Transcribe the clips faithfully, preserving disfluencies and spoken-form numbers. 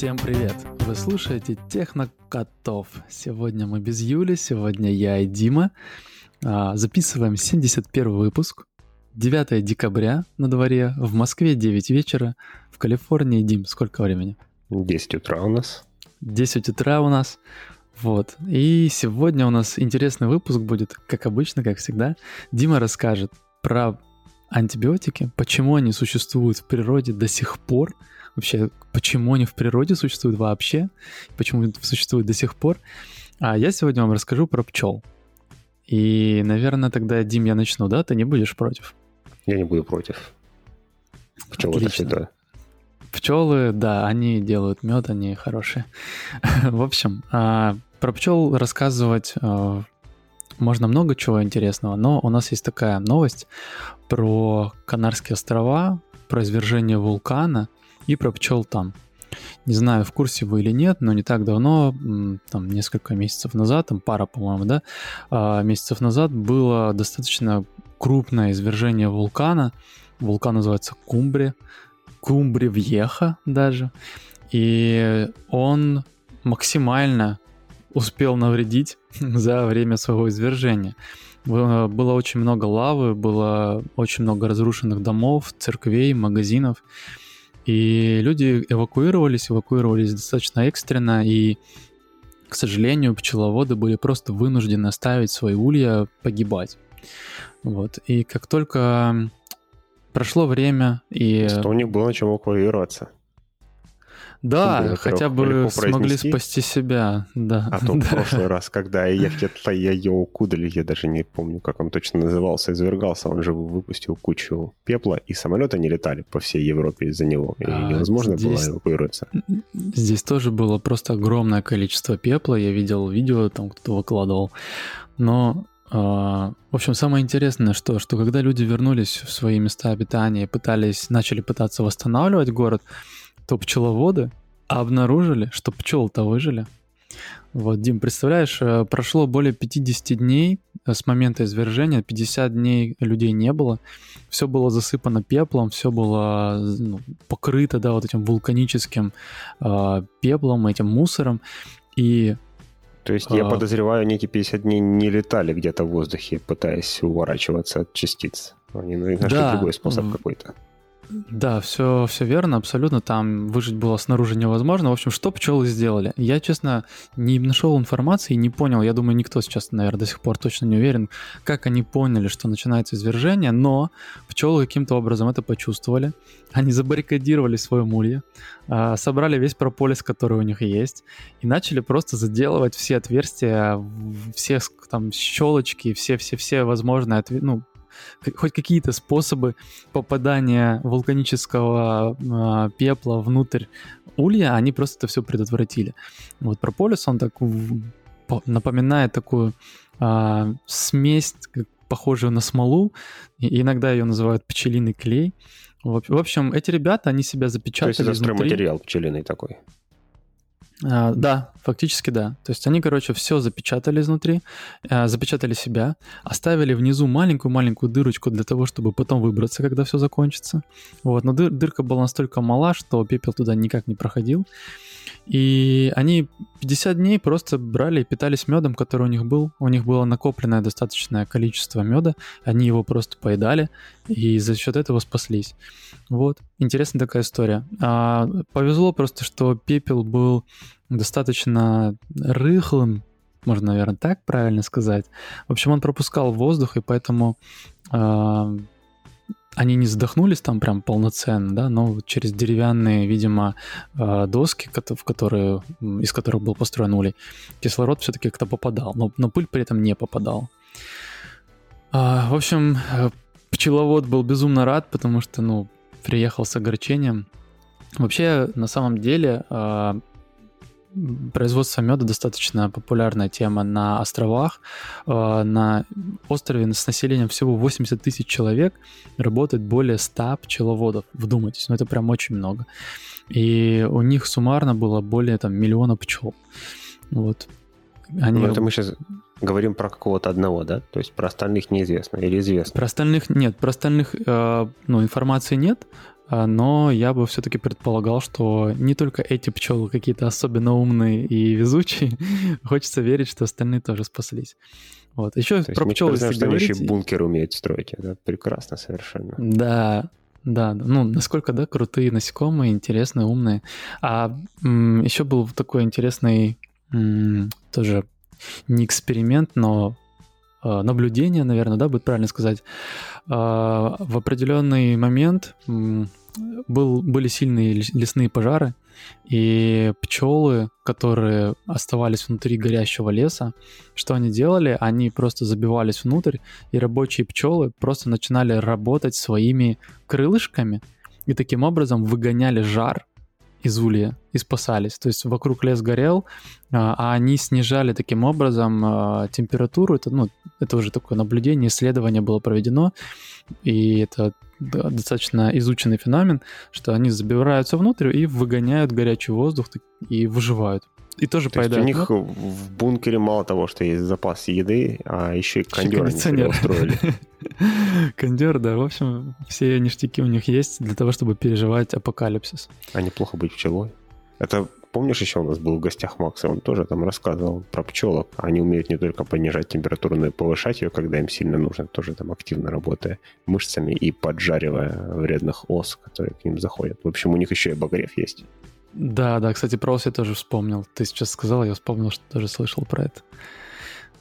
Всем привет! Вы слушаете Технокотов. Сегодня мы без Юли, сегодня я и Дима. Записываем семьдесят первый выпуск. девятое декабря на дворе, в Москве девять вечера, в Калифорнии, Дим, сколько времени? десять утра у нас. десять утра у нас. Вот. И сегодня у нас интересный выпуск будет, как обычно, как всегда. Дима расскажет про антибиотики, почему они существуют в природе до сих пор, вообще, почему они в природе существуют вообще, почему существуют до сих пор. А я сегодня вам расскажу про пчел. И, наверное, тогда, Дим, я начну, да? Ты не будешь против? Я не буду против. Пчелы — это всегда. Пчелы, да, они делают мед, они хорошие. В общем, про пчел рассказывать можно много чего интересного, но у нас есть такая новость про Канарские острова, про извержение вулкана и про пчел там. Не знаю, в курсе вы или нет, но не так давно, там несколько месяцев назад, там пара, по-моему, да, месяцев назад было достаточно крупное извержение вулкана. Вулкан называется Кумбре, Кумбре-Вьеха даже. И он максимально успел навредить за время своего извержения. Было очень много лавы, было очень много разрушенных домов, церквей, магазинов. И люди эвакуировались, эвакуировались достаточно экстренно, и, к сожалению, пчеловоды были просто вынуждены оставить свои улья погибать. Вот. И как только прошло время и... Что у них было на чем эвакуироваться. Да, было, хотя бы смогли спасти себя. Да. А то в прошлый раз, когда Эйяфьятлайокудль, я даже не помню, как он точно назывался, извергался, он же выпустил кучу пепла, и самолеты не летали по всей Европе из-за него, и невозможно было эвакуироваться. Здесь тоже было просто огромное количество пепла, я видел видео, там кто-то выкладывал. Но, в общем, самое интересное, что, что когда люди вернулись в свои места обитания и пытались, начали пытаться восстанавливать город, то пчеловоды обнаружили, что пчелы-то выжили. Вот, Дим, представляешь, прошло более пятьдесят дней с момента извержения, пятьдесят дней людей не было, все было засыпано пеплом, все было ну, покрыто, да, вот этим вулканическим э, пеплом, этим мусором, и... То есть, я э, подозреваю, они эти пятьдесят дней не летали где-то в воздухе, пытаясь уворачиваться от частиц. Они нашли да, другой способ в... какой-то. Да, все, все верно, абсолютно. Там выжить было снаружи невозможно. В общем, что пчелы сделали? Я, честно, не нашел информации и не понял. Я думаю, никто сейчас, наверное, до сих пор точно не уверен, как они поняли, что начинается извержение, но пчелы каким-то образом это почувствовали. Они забаррикадировали свое улье, собрали весь прополис, который у них есть, и начали просто заделывать все отверстия, все там щелочки, все-все-все возможные отверстия, ну, хоть какие-то способы попадания вулканического э, пепла внутрь улья, они просто это все предотвратили. Вот прополис, он так в, по, напоминает такую э, смесь, похожую на смолу, и иногда ее называют пчелиный клей. В, в общем, эти ребята, они себя запечатали изнутри. То есть это стройматериал пчелиный такой? А, да, фактически да. То есть они, короче, все запечатали изнутри, э, запечатали себя, оставили внизу маленькую-маленькую дырочку для того, чтобы потом выбраться, когда все закончится. Вот, но дыр- дырка была настолько мала, что пепел туда никак не проходил. И они пятьдесят дней просто брали и питались медом, который у них был. У них было накопленное достаточное количество меда, они его просто поедали и за счет этого спаслись. Вот, интересная такая история. А, повезло просто, что пепел был достаточно рыхлым, можно, наверное, так правильно сказать. В общем, он пропускал воздух, и поэтому а, они не задохнулись там прям полноценно, да, но через деревянные, видимо, доски, в которые, из которых был построен улей, кислород все-таки как-то попадал, но, но пыль при этом не попадала. А, в общем, пчеловод был безумно рад, потому что, ну, приехал с огорчением. Вообще, на самом деле, производство меда достаточно популярная тема на островах. На острове с населением всего восемьдесят тысяч человек работает более ста пчеловодов. Вдумайтесь, ну это прям очень много. И у них суммарно было более там, миллиона пчел. Вот. Они... Ну, это мы сейчас говорим про какого-то одного, да? То есть про остальных неизвестно или известно? Про остальных нет. Про остальных э, ну, информации нет. но я бы все-таки предполагал, что не только эти пчелы какие-то особенно умные и везучие. Хочется верить, что остальные тоже спаслись. Вот. Еще про пчелы, если говорить... Что они еще бункер умеют строить. Это прекрасно совершенно. Да, да. Ну, насколько, да, крутые насекомые, интересные, умные. А м- еще был такой интересный м- тоже не эксперимент, но э, наблюдение, наверное, да, будет правильно сказать. Э, в определенный момент... М- Был, были сильные лесные пожары, и пчелы, которые оставались внутри горящего леса, что они делали? Они просто забивались внутрь, и рабочие пчелы просто начинали работать своими крылышками, и таким образом выгоняли жар из улья и спасались. То есть вокруг лес горел, а они снижали таким образом температуру. Это, ну, это уже такое наблюдение, исследование было проведено, и это достаточно изученный феномен, что они забираются внутрь и выгоняют горячий воздух и выживают. И тоже поедают. То есть у них в бункере мало того, что есть запас еды, а еще и кондёр они себе устроили. Кондёр, да. В общем, все ништяки у них есть для того, чтобы переживать апокалипсис. А неплохо быть пчелой. Это, помнишь, еще у нас был в гостях Макс, и он тоже там рассказывал про пчелок. Они умеют не только понижать температуру, но и повышать ее, когда им сильно нужно, тоже там активно работая мышцами и поджаривая вредных ос, которые к ним заходят. В общем, у них еще и обогрев есть. Да, да, кстати, про ос я тоже вспомнил. Ты сейчас сказал, я вспомнил, что тоже слышал про это.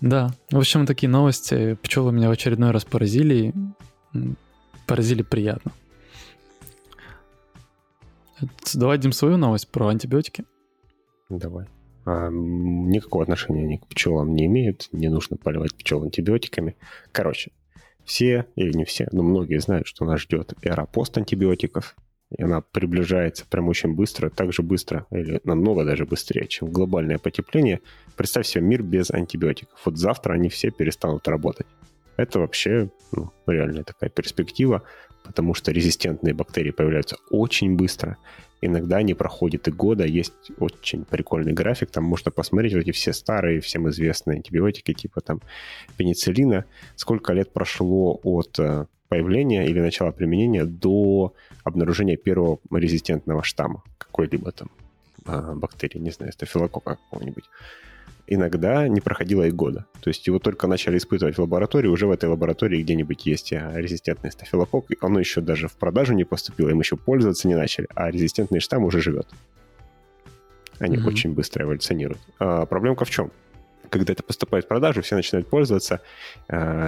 Да, в общем, такие новости. Пчелы меня в очередной раз поразили. Поразили приятно. Давай, Дим, свою новость про антибиотики. Давай. А, никакого отношения они к пчелам не имеют. Не нужно поливать пчел антибиотиками. Короче, все, или не все, но многие знают, что нас ждет эра постантибиотиков. И она приближается прям очень быстро, так же быстро, или намного даже быстрее, чем глобальное потепление. Представь себе мир без антибиотиков. Вот завтра они все перестанут работать. Это вообще, ну, реальная такая перспектива, потому что резистентные бактерии появляются очень быстро. Иногда не проходит и года. Есть очень прикольный график. Там можно посмотреть вот эти все старые, всем известные антибиотики, типа там пенициллина. Сколько лет прошло от появления или начала применения до обнаружения первого резистентного штамма какой-либо там а, бактерии, не знаю, стафилококка какого-нибудь. Иногда не проходило и года. То есть его только начали испытывать в лаборатории, уже в этой лаборатории где-нибудь есть резистентный стафилококк, оно еще даже в продажу не поступило, им еще пользоваться не начали, а резистентный штамм уже живет. Они mm-hmm. очень быстро эволюционируют. А, проблемка в чем? Когда это поступает в продажу, все начинают пользоваться,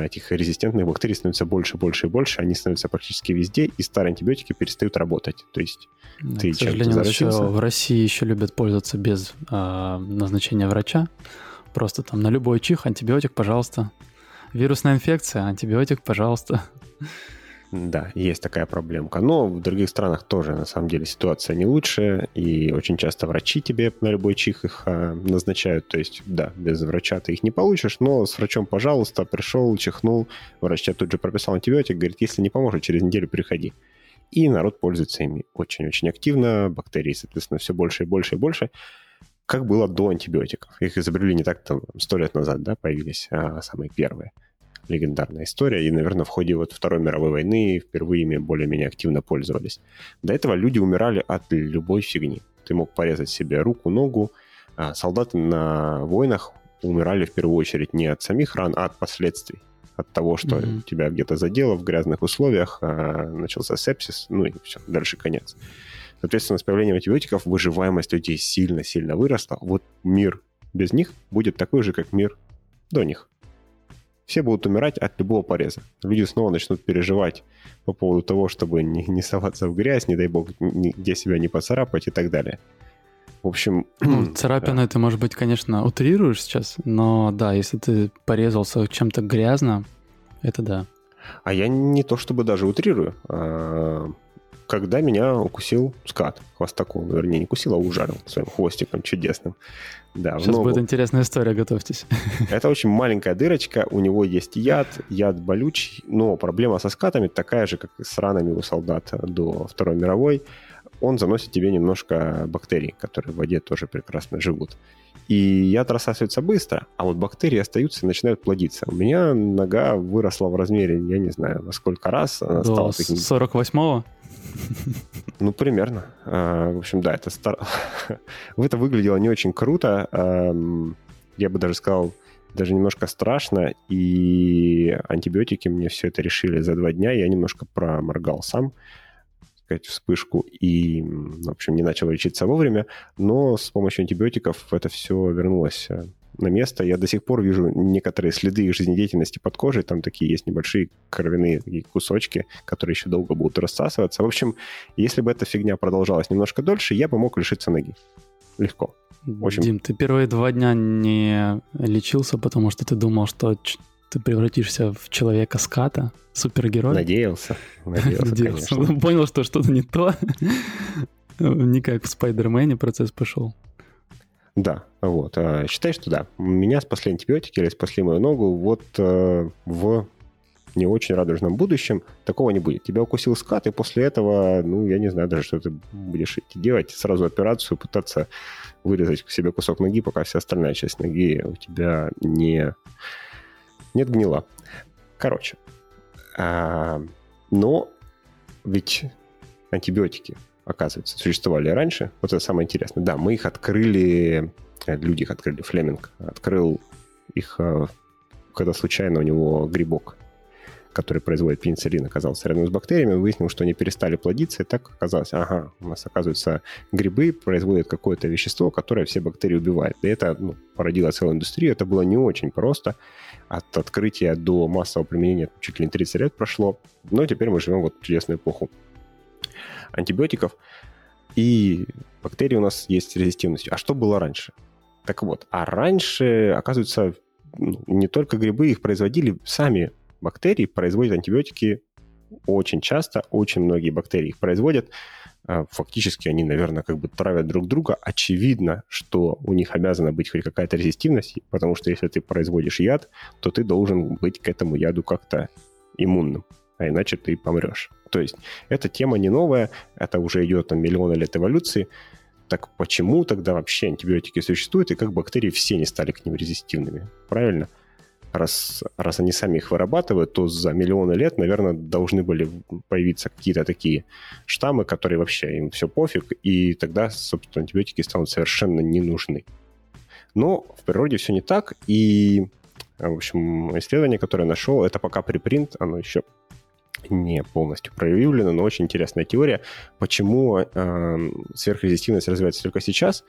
этих резистентных бактерий становится больше, больше и больше, они становятся практически везде, и старые антибиотики перестают работать. То есть да, ты, к сожалению, заразился. В России еще любят пользоваться без э, назначения врача, просто там на любой чих антибиотик, пожалуйста. Вирусная инфекция, антибиотик, пожалуйста. Да, есть такая проблемка. Но в других странах тоже, на самом деле, ситуация не лучше. И очень часто врачи тебе на любой чих их а, назначают. То есть, да, без врача ты их не получишь, но с врачом, пожалуйста, пришел, чихнул, врач тебе тут же прописал антибиотик, говорит, если не поможет, через неделю приходи. И народ пользуется ими очень-очень активно. Бактерий, соответственно, все больше и больше и больше. Как было до антибиотиков. Их изобрели не так-то сто лет назад, да, появились а, самые первые. Легендарная история, и, наверное, в ходе вот Второй мировой войны впервые ими более-менее активно пользовались. До этого люди умирали от любой фигни. Ты мог порезать себе руку, ногу. Солдаты на войнах умирали в первую очередь не от самих ран, а от последствий. От того, что mm-hmm. тебя где-то задело в грязных условиях, начался сепсис, ну и все, дальше конец. Соответственно, с появлением антибиотиков выживаемость людей сильно-сильно выросла. Вот мир без них будет такой же, как мир до них. Все будут умирать от любого пореза. Люди снова начнут переживать по поводу того, чтобы не, не соваться в грязь, не дай бог, нигде себя не поцарапать и так далее. В общем... Ну, царапина, да. Ты, может быть, конечно, утрируешь сейчас, но да, если ты порезался чем-то грязно, это да. А я не то чтобы даже утрирую. Когда меня укусил скат хвостаком, вернее, не укусил, а ужалил своим хвостиком чудесным. Да, сейчас будет интересная история, готовьтесь. Это очень маленькая дырочка, у него есть яд, яд болючий, но проблема со скатами такая же, как и с ранами у солдат до Второй мировой. Он заносит тебе немножко бактерий, которые в воде тоже прекрасно живут. И яд рассасывается быстро, а вот бактерии остаются и начинают плодиться. У меня нога выросла в размере, я не знаю, во сколько раз. Она До стала таким... сорок восьмого? Ну, примерно. В общем, да, это стар... это выглядело не очень круто. Я бы даже сказал, даже немножко страшно. И антибиотики мне все это решили за два дня. Я немножко проморгал сам вспышку и, в общем, не начал лечиться вовремя, но с помощью антибиотиков это все вернулось на место. Я до сих пор вижу некоторые следы их жизнедеятельности под кожей, там такие есть небольшие кровяные кусочки, которые еще долго будут рассасываться. В общем, если бы эта фигня продолжалась немножко дольше, я бы мог лишиться ноги. Легко. Очень. Дим, ты первые два дня не лечился, потому что ты думал, что ты превратишься в человека-ската, супергероя. Надеялся. Надеялся, Надеялся. Конечно. Понял, что что-то не то. Не как в Спайдермене процесс пошел. Да, вот. Считай, что да. Меня спасли антибиотики или спасли мою ногу. Вот в не очень радужном будущем такого не будет. Тебя укусил скат, и после этого, ну, я не знаю даже, что ты будешь идти делать. Сразу операцию, пытаться вырезать себе кусок ноги, пока вся остальная часть ноги у тебя не... Нет, гнила. Короче. А, но ведь антибиотики, оказывается, существовали раньше. Вот это самое интересное. Да, мы их открыли, люди их открыли. Флеминг открыл их, когда случайно у него грибок, который производит пенициллин, оказался рядом с бактериями. Выяснил, что они перестали плодиться. И так оказалось, ага, у нас, оказывается, грибы производят какое-то вещество, которое все бактерии убивает. И это, ну, породило целую индустрию. Это было не очень просто. От открытия до массового применения чуть ли не тридцать лет прошло. Но теперь мы живем вот в чудесную эпоху антибиотиков. И бактерии у нас есть с резистивностью. А что было раньше? Так вот, а раньше, оказывается, не только грибы, их производили сами бактерии, производят антибиотики очень часто, очень многие бактерии их производят. Фактически они, наверное, как бы травят друг друга. Очевидно, что у них обязана быть хоть какая-то резистивность, потому что если ты производишь яд, то ты должен быть к этому яду как-то иммунным, а иначе ты помрешь. То есть эта тема не новая, это уже идет там миллионы лет эволюции. Так почему тогда вообще антибиотики существуют, и как бактерии все не стали к ним резистивными? Правильно? Раз, раз они сами их вырабатывают, то за миллионы лет, наверное, должны были появиться какие-то такие штаммы, которые вообще им все пофиг, и тогда, собственно, антибиотики станут совершенно не нужны. Но в природе все не так, и, в общем, исследование, которое я нашел, это пока препринт, оно еще не полностью проявлено, но очень интересная теория, почему э, сверхрезистивность развивается только сейчас.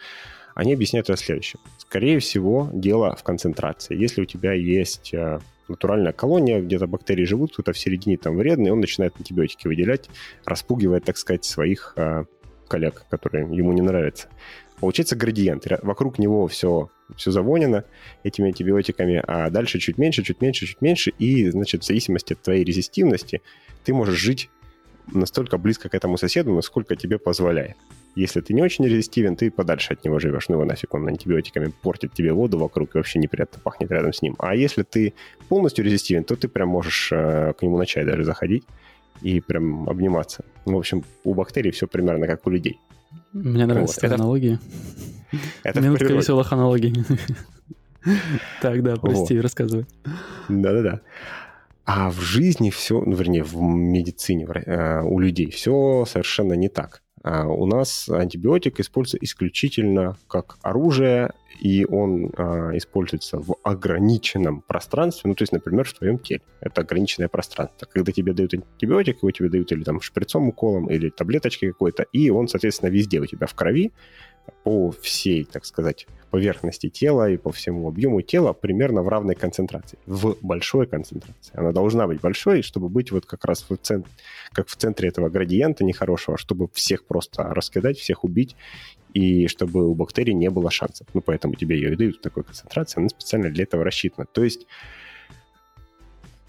Они объясняют это следующее. Скорее всего, дело в концентрации. Если у тебя есть натуральная колония, где-то бактерии живут, кто-то в середине там вредный, он начинает антибиотики выделять, распугивая, так сказать, своих коллег, которые ему не нравятся. Получается градиент. Вокруг него все, все завонено этими антибиотиками, а дальше чуть меньше, чуть меньше, чуть меньше. И, значит, в зависимости от твоей резистивности ты можешь жить настолько близко к этому соседу, насколько тебе позволяет. Если ты не очень резистивен, ты подальше от него живешь. Ну его нафиг, он антибиотиками портит тебе воду вокруг и вообще неприятно пахнет рядом с ним. А если ты полностью резистивен, то ты прям можешь э, к нему на чай даже заходить и прям обниматься. Ну, в общем, у бактерий все примерно как у людей. Мне нравится вот. эта аналогия. Это минутка веселых аналогий. Так, да, прости, рассказывай. Да-да-да. А в жизни все, ну, вернее, в медицине у людей все совершенно не так. У нас антибиотик используется исключительно как оружие, и он а, используется в ограниченном пространстве, ну, то есть, например, в твоем теле. Это ограниченное пространство. Когда тебе дают антибиотик, его тебе дают или там шприцом, уколом, или таблеточкой какой-то, и он, соответственно, везде у тебя в крови, по всей, так сказать, поверхности тела и по всему объему тела примерно в равной концентрации, в большой концентрации. Она должна быть большой, чтобы быть вот как раз в центре, как в центре этого градиента нехорошего, чтобы всех просто раскидать, всех убить, и чтобы у бактерий не было шансов. Ну, поэтому тебе ее и дают в такой концентрации, она специально для этого рассчитана. То есть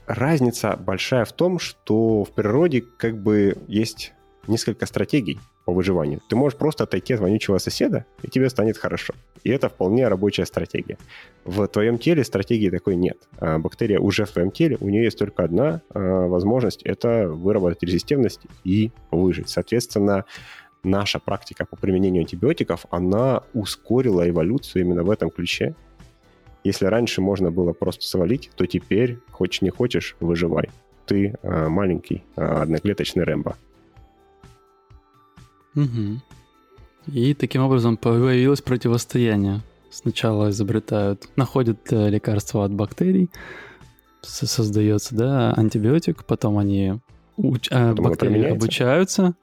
разница большая в том, что в природе как бы есть несколько стратегий по выживанию. Ты можешь просто отойти от вонючего соседа, и тебе станет хорошо. И это вполне рабочая стратегия. В твоем теле стратегии такой нет. Бактерия уже в твоем теле, у нее есть только одна возможность, это выработать резистивность и выжить. Соответственно, наша практика по применению антибиотиков, она ускорила эволюцию именно в этом ключе. Если раньше можно было просто свалить, то теперь, хочешь не хочешь, выживай. Ты э, маленький э, одноклеточный Рэмбо. Угу. И таким образом появилось противостояние. Сначала изобретают, находят лекарства от бактерий, создается, да, антибиотик, потом они уч... потом бактерии обучаются,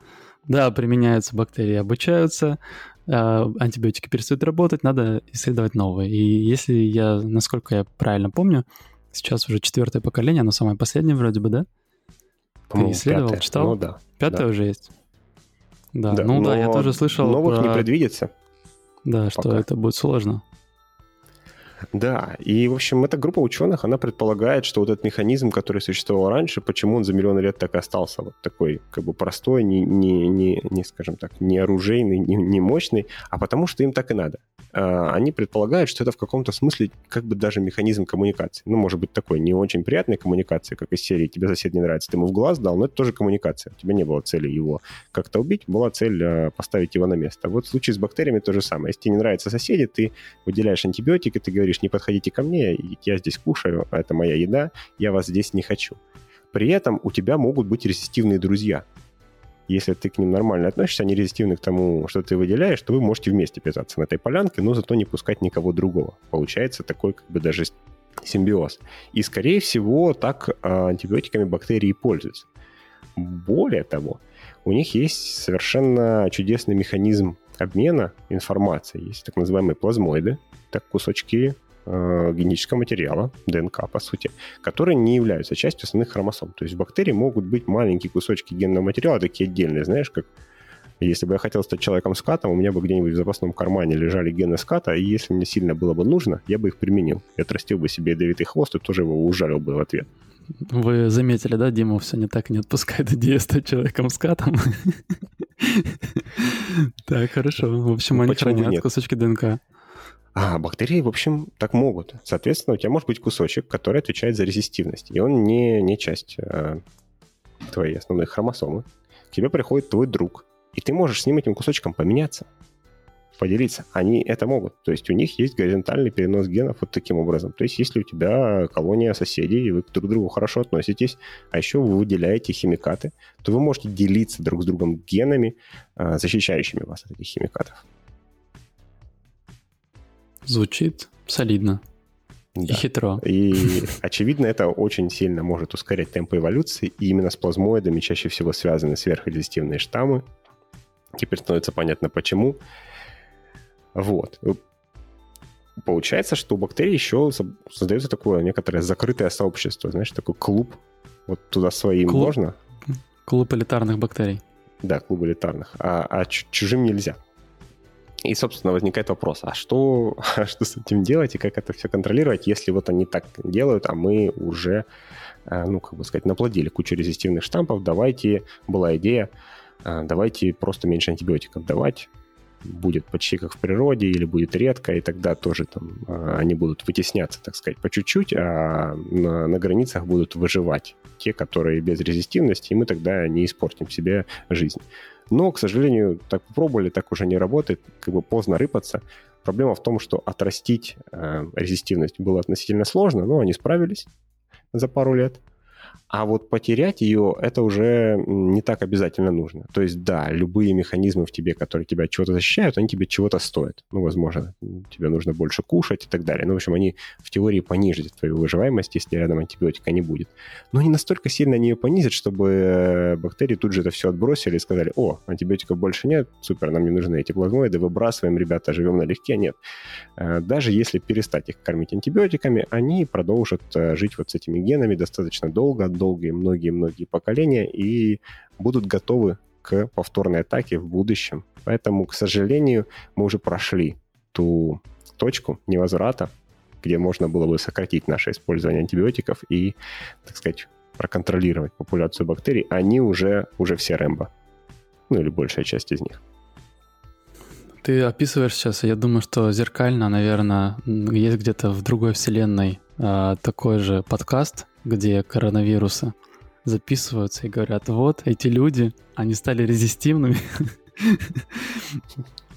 да, применяются бактерии, обучаются, антибиотики перестают работать, надо исследовать новые. И если я, насколько я правильно помню, сейчас уже четвертое поколение, оно самое последнее вроде бы, да? По-моему, ты исследовал, пятое. Читал? Ну, да. Пятое да. уже есть. Да, да. ну да, я тоже слышал. Новых про... не предвидится. Да, что пока. Это будет сложно. Да, и, в общем, эта группа ученых, она предполагает, что вот этот механизм, который существовал раньше, почему он за миллионы лет так и остался вот такой, как бы, простой, не, не, не, не скажем так, не оружейный, не, не мощный, а потому что им так и надо. А, они предполагают, что это в каком-то смысле как бы даже механизм коммуникации. Ну, может быть, такой не очень приятной коммуникации, как из серии «Тебе сосед не нравится, ты ему в глаз дал», но это тоже коммуникация. У тебя не было цели его как-то убить, была цель а, поставить его на место. Вот в случае с бактериями то же самое. Если тебе не нравятся соседи, ты выделяешь антибиотики, ты говоришь: не подходите ко мне, я здесь кушаю, это моя еда, я вас здесь не хочу. При этом у тебя могут быть резистивные друзья. Если ты к ним нормально относишься, они резистивны к тому, что ты выделяешь, то вы можете вместе питаться на этой полянке, но зато не пускать никого другого. Получается такой как бы даже симбиоз. И, скорее всего, так антибиотиками бактерии пользуются. Более того, у них есть совершенно чудесный механизм обмена информацией. Есть так называемые плазмоиды, так кусочки э, генетического материала, ДНК, по сути, которые не являются частью основных хромосом. То есть в бактерии могут быть маленькие кусочки генного материала, такие отдельные, знаешь, как если бы я хотел стать человеком скатом, у меня бы где-нибудь в запасном кармане лежали гены ската, и если мне сильно было бы нужно, я бы их применил. Я отрастил бы себе ядовитый хвост и тоже его ужалил бы в ответ. Вы заметили, да, Дима все не так и не отпускает идею стать человеком скатом? Так, хорошо. В общем, они хранят кусочки ДНК. А бактерии, в общем, так могут. Соответственно, у тебя может быть кусочек, который отвечает за резистивность. И он не, не часть а, твоей основной хромосомы. К тебе приходит твой друг. И ты можешь с ним этим кусочком поменяться, поделиться. Они это могут. То есть у них есть горизонтальный перенос генов вот таким образом. То есть если у тебя колония соседей, и вы друг к другу хорошо относитесь, а еще вы выделяете химикаты, то вы можете делиться друг с другом генами, а, защищающими вас от этих химикатов. Звучит солидно да. и хитро. И, очевидно, это очень сильно может ускорять темпы эволюции. И именно с плазмоидами чаще всего связаны сверхрезистивные штаммы. Теперь становится понятно, почему. Вот. Получается, что у бактерий еще создается такое некоторое закрытое сообщество. Знаешь, такой клуб. Вот туда своим клуб, можно. Клуб элитарных бактерий. Да, клуб элитарных. А, а чужим нельзя. И, собственно, возникает вопрос, а что, что с этим делать и как это все контролировать, если вот они так делают, а мы уже, ну, как бы сказать, наплодили кучу резистивных штампов, давайте, была идея, давайте просто меньше антибиотиков давать, будет почти как в природе или будет редко, и тогда тоже там они будут вытесняться, так сказать, по чуть-чуть, а на, на границах будут выживать те, которые без резистивности, и мы тогда не испортим себе жизнь. Но, к сожалению, так попробовали, так уже не работает, как бы поздно рыпаться. Проблема в том, что отрастить э, резистивность было относительно сложно, но они справились за пару лет. А вот потерять ее, это уже не так обязательно нужно. То есть, да, любые механизмы в тебе, которые тебя от чего-то защищают, они тебе чего-то стоят. Ну, возможно, тебе нужно больше кушать и так далее. Ну, в общем, они в теории понизят твою выживаемость, если рядом антибиотика не будет. Но не настолько сильно они ее понизят, чтобы бактерии тут же это все отбросили и сказали: о, антибиотиков больше нет, супер, нам не нужны эти плазмоиды, выбрасываем, ребята, живем налегке. Нет. Даже если перестать их кормить антибиотиками, они продолжат жить вот с этими генами достаточно долго, долгие многие-многие поколения и будут готовы к повторной атаке в будущем. Поэтому, к сожалению, мы уже прошли ту точку невозврата, где можно было бы сократить наше использование антибиотиков и, так сказать, проконтролировать популяцию бактерий. Они уже, уже все Рэмбо. Ну или большая часть из них. Ты описываешь сейчас, я думаю, что зеркально, наверное, есть где-то в другой вселенной э, такой же подкаст, где коронавирусы записываются и говорят: вот, эти люди, они стали резистивными,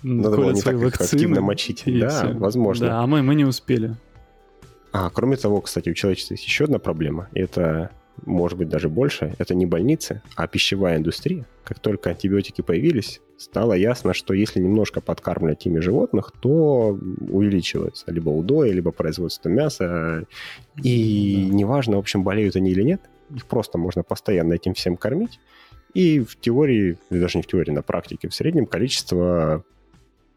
Надо было не так их активно мочить. Да, возможно. Да, а мы, мы не успели. А, кроме того, кстати, у человечества есть еще одна проблема. Это, может быть, даже больше. Это не больницы, а пищевая индустрия. Как только антибиотики появились, стало ясно, что если немножко подкармливать ими животных, то увеличивается либо удой, либо производство мяса. И да. неважно, в общем, болеют они или нет, их просто можно постоянно этим всем кормить. И в теории, даже не в теории, на практике, в среднем количество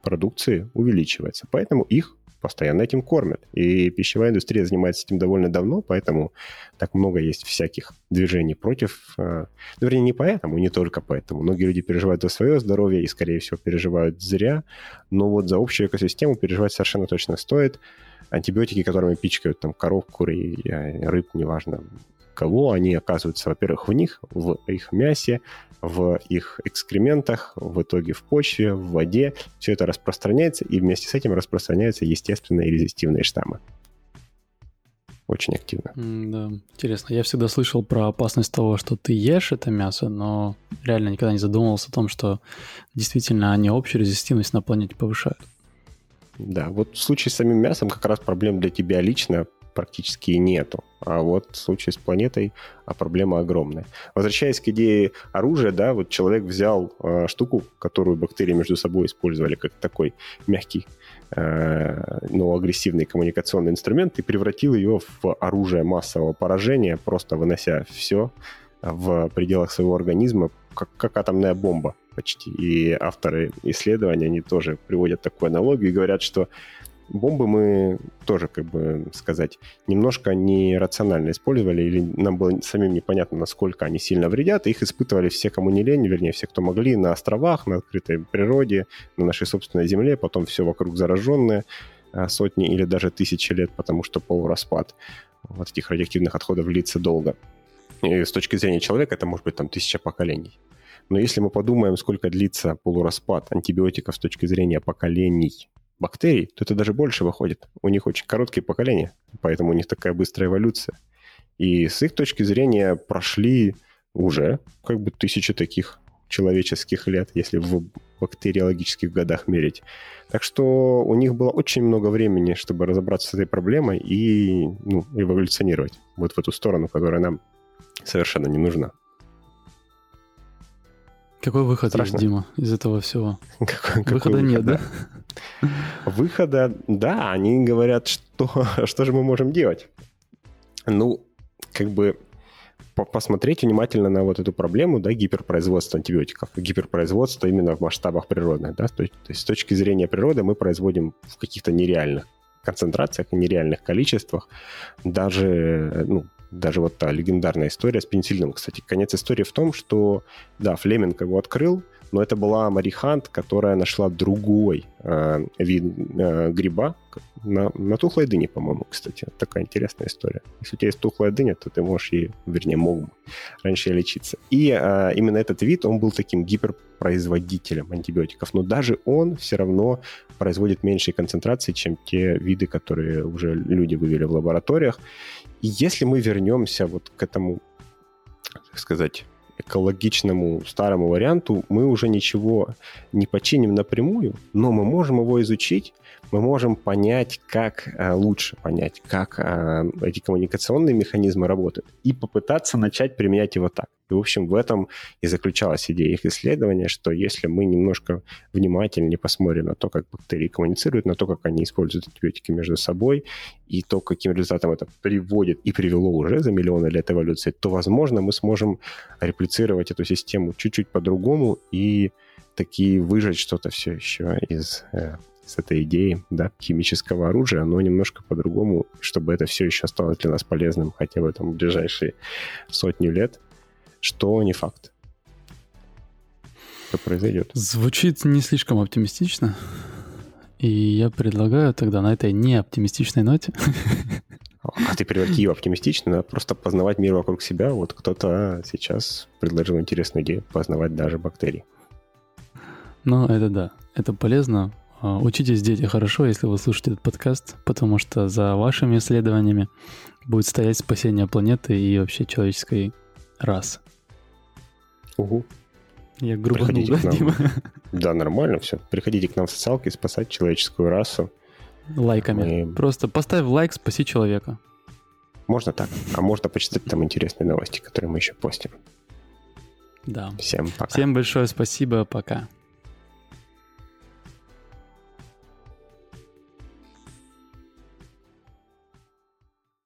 продукции увеличивается. Поэтому их постоянно этим кормят. И пищевая индустрия занимается этим довольно давно, поэтому так много есть всяких движений против... Ну, вернее, не поэтому, не только поэтому. Многие люди переживают за свое здоровье и, скорее всего, переживают зря. Но вот за общую экосистему переживать совершенно точно стоит. Антибиотики, которыми пичкают там коров, курей, рыб, неважно кого, они оказываются, во-первых, в них, в их мясе, в их экскрементах, в итоге в почве, в воде. Все это распространяется, и вместе с этим распространяются естественные резистивные штаммы. Очень активно. Да, интересно. Я всегда слышал про опасность того, что ты ешь это мясо, но реально никогда не задумывался о том, что действительно они общую резистивность на планете повышают. Да, вот в случае с самим мясом как раз проблем для тебя лично практически нету. А вот в случае с планетой а проблема огромная. Возвращаясь к идее оружия, да, вот человек взял э, штуку, которую бактерии между собой использовали как такой мягкий, э, но агрессивный коммуникационный инструмент и превратил ее в оружие массового поражения, просто вынося все в пределах своего организма, как, как атомная бомба почти. И авторы исследований, они тоже приводят такую аналогию и говорят, что бомбы мы тоже, как бы сказать, немножко нерационально использовали, или нам было самим непонятно, насколько они сильно вредят, и их испытывали все, кому не лень, вернее, все, кто могли, на островах, на открытой природе, на нашей собственной земле, потом все вокруг зараженное сотни или даже тысячи лет, потому что полураспад вот этих радиоактивных отходов длится долго. И с точки зрения человека это может быть там тысяча поколений. Но если мы подумаем, сколько длится полураспад антибиотиков с точки зрения поколений бактерий, то это даже больше выходит. У них очень короткие поколения, поэтому у них такая быстрая эволюция. И с их точки зрения прошли уже как бы тысячи таких человеческих лет, если в бактериологических годах мерить. Так что у них было очень много времени, чтобы разобраться с этой проблемой и ну, эволюционировать вот в эту сторону, которая нам совершенно не нужна. Какой выход есть, Дима, из этого всего? Какой, какой Выхода выход, нет, да? Выхода, да, они говорят, что, что же мы можем делать? Ну, как бы посмотреть внимательно на вот эту проблему, да, гиперпроизводства антибиотиков. Гиперпроизводство именно в масштабах природных, да, то есть, то есть с точки зрения природы мы производим в каких-то нереальных концентрациях и нереальных количествах даже, ну, Даже вот та легендарная история с пенициллином. Кстати, конец истории в том, что, да, Флеминг его открыл, но это была Мари Хант, которая нашла другой э, вид э, гриба на, на тухлой дыне, по-моему, кстати. Такая интересная история. Если у тебя есть тухлая дыня, то ты можешь ей, вернее, мог раньше лечиться. И э, именно этот вид, он был таким гиперпроизводителем антибиотиков, но даже он все равно производит меньшие концентрации, чем те виды, которые уже люди вывели в лабораториях. И если мы вернемся вот к этому, так сказать, экологичному старому варианту, мы уже ничего не починим напрямую, но мы можем его изучить, мы можем понять, как э, лучше понять, как э, эти коммуникационные механизмы работают, и попытаться начать применять его так. И, в общем, в этом и заключалась идея их исследования, что если мы немножко внимательнее посмотрим на то, как бактерии коммуницируют, на то, как они используют антибиотики между собой, и то, к каким результатам это приводит и привело уже за миллионы лет эволюции, то, возможно, мы сможем реплицировать эту систему чуть-чуть по-другому и таки выжать что-то все еще из... с этой идеей, да, химического оружия, но немножко по-другому, чтобы это все еще стало для нас полезным хотя бы там в ближайшие сотни лет, что не факт, что произойдет. Звучит не слишком оптимистично, и я предлагаю тогда на этой неоптимистичной ноте... А ты преврати ее в оптимистичную, надо просто познавать мир вокруг себя. Вот кто-то сейчас предложил интересную идею познавать даже бактерии. Ну, это да, это полезно. Учитесь, дети, хорошо, если вы слушаете этот подкаст, потому что за вашими исследованиями будет стоять спасение планеты и вообще человеческой расы. Угу. Я грубо говорю, да, Дима? да, нормально все. Приходите к нам в социалки и спасать человеческую расу. Лайками. Мы... Просто поставь лайк, спаси человека. Можно так. А можно почитать там интересные новости, которые мы еще постим. Да. Всем пока. Всем большое спасибо. Пока.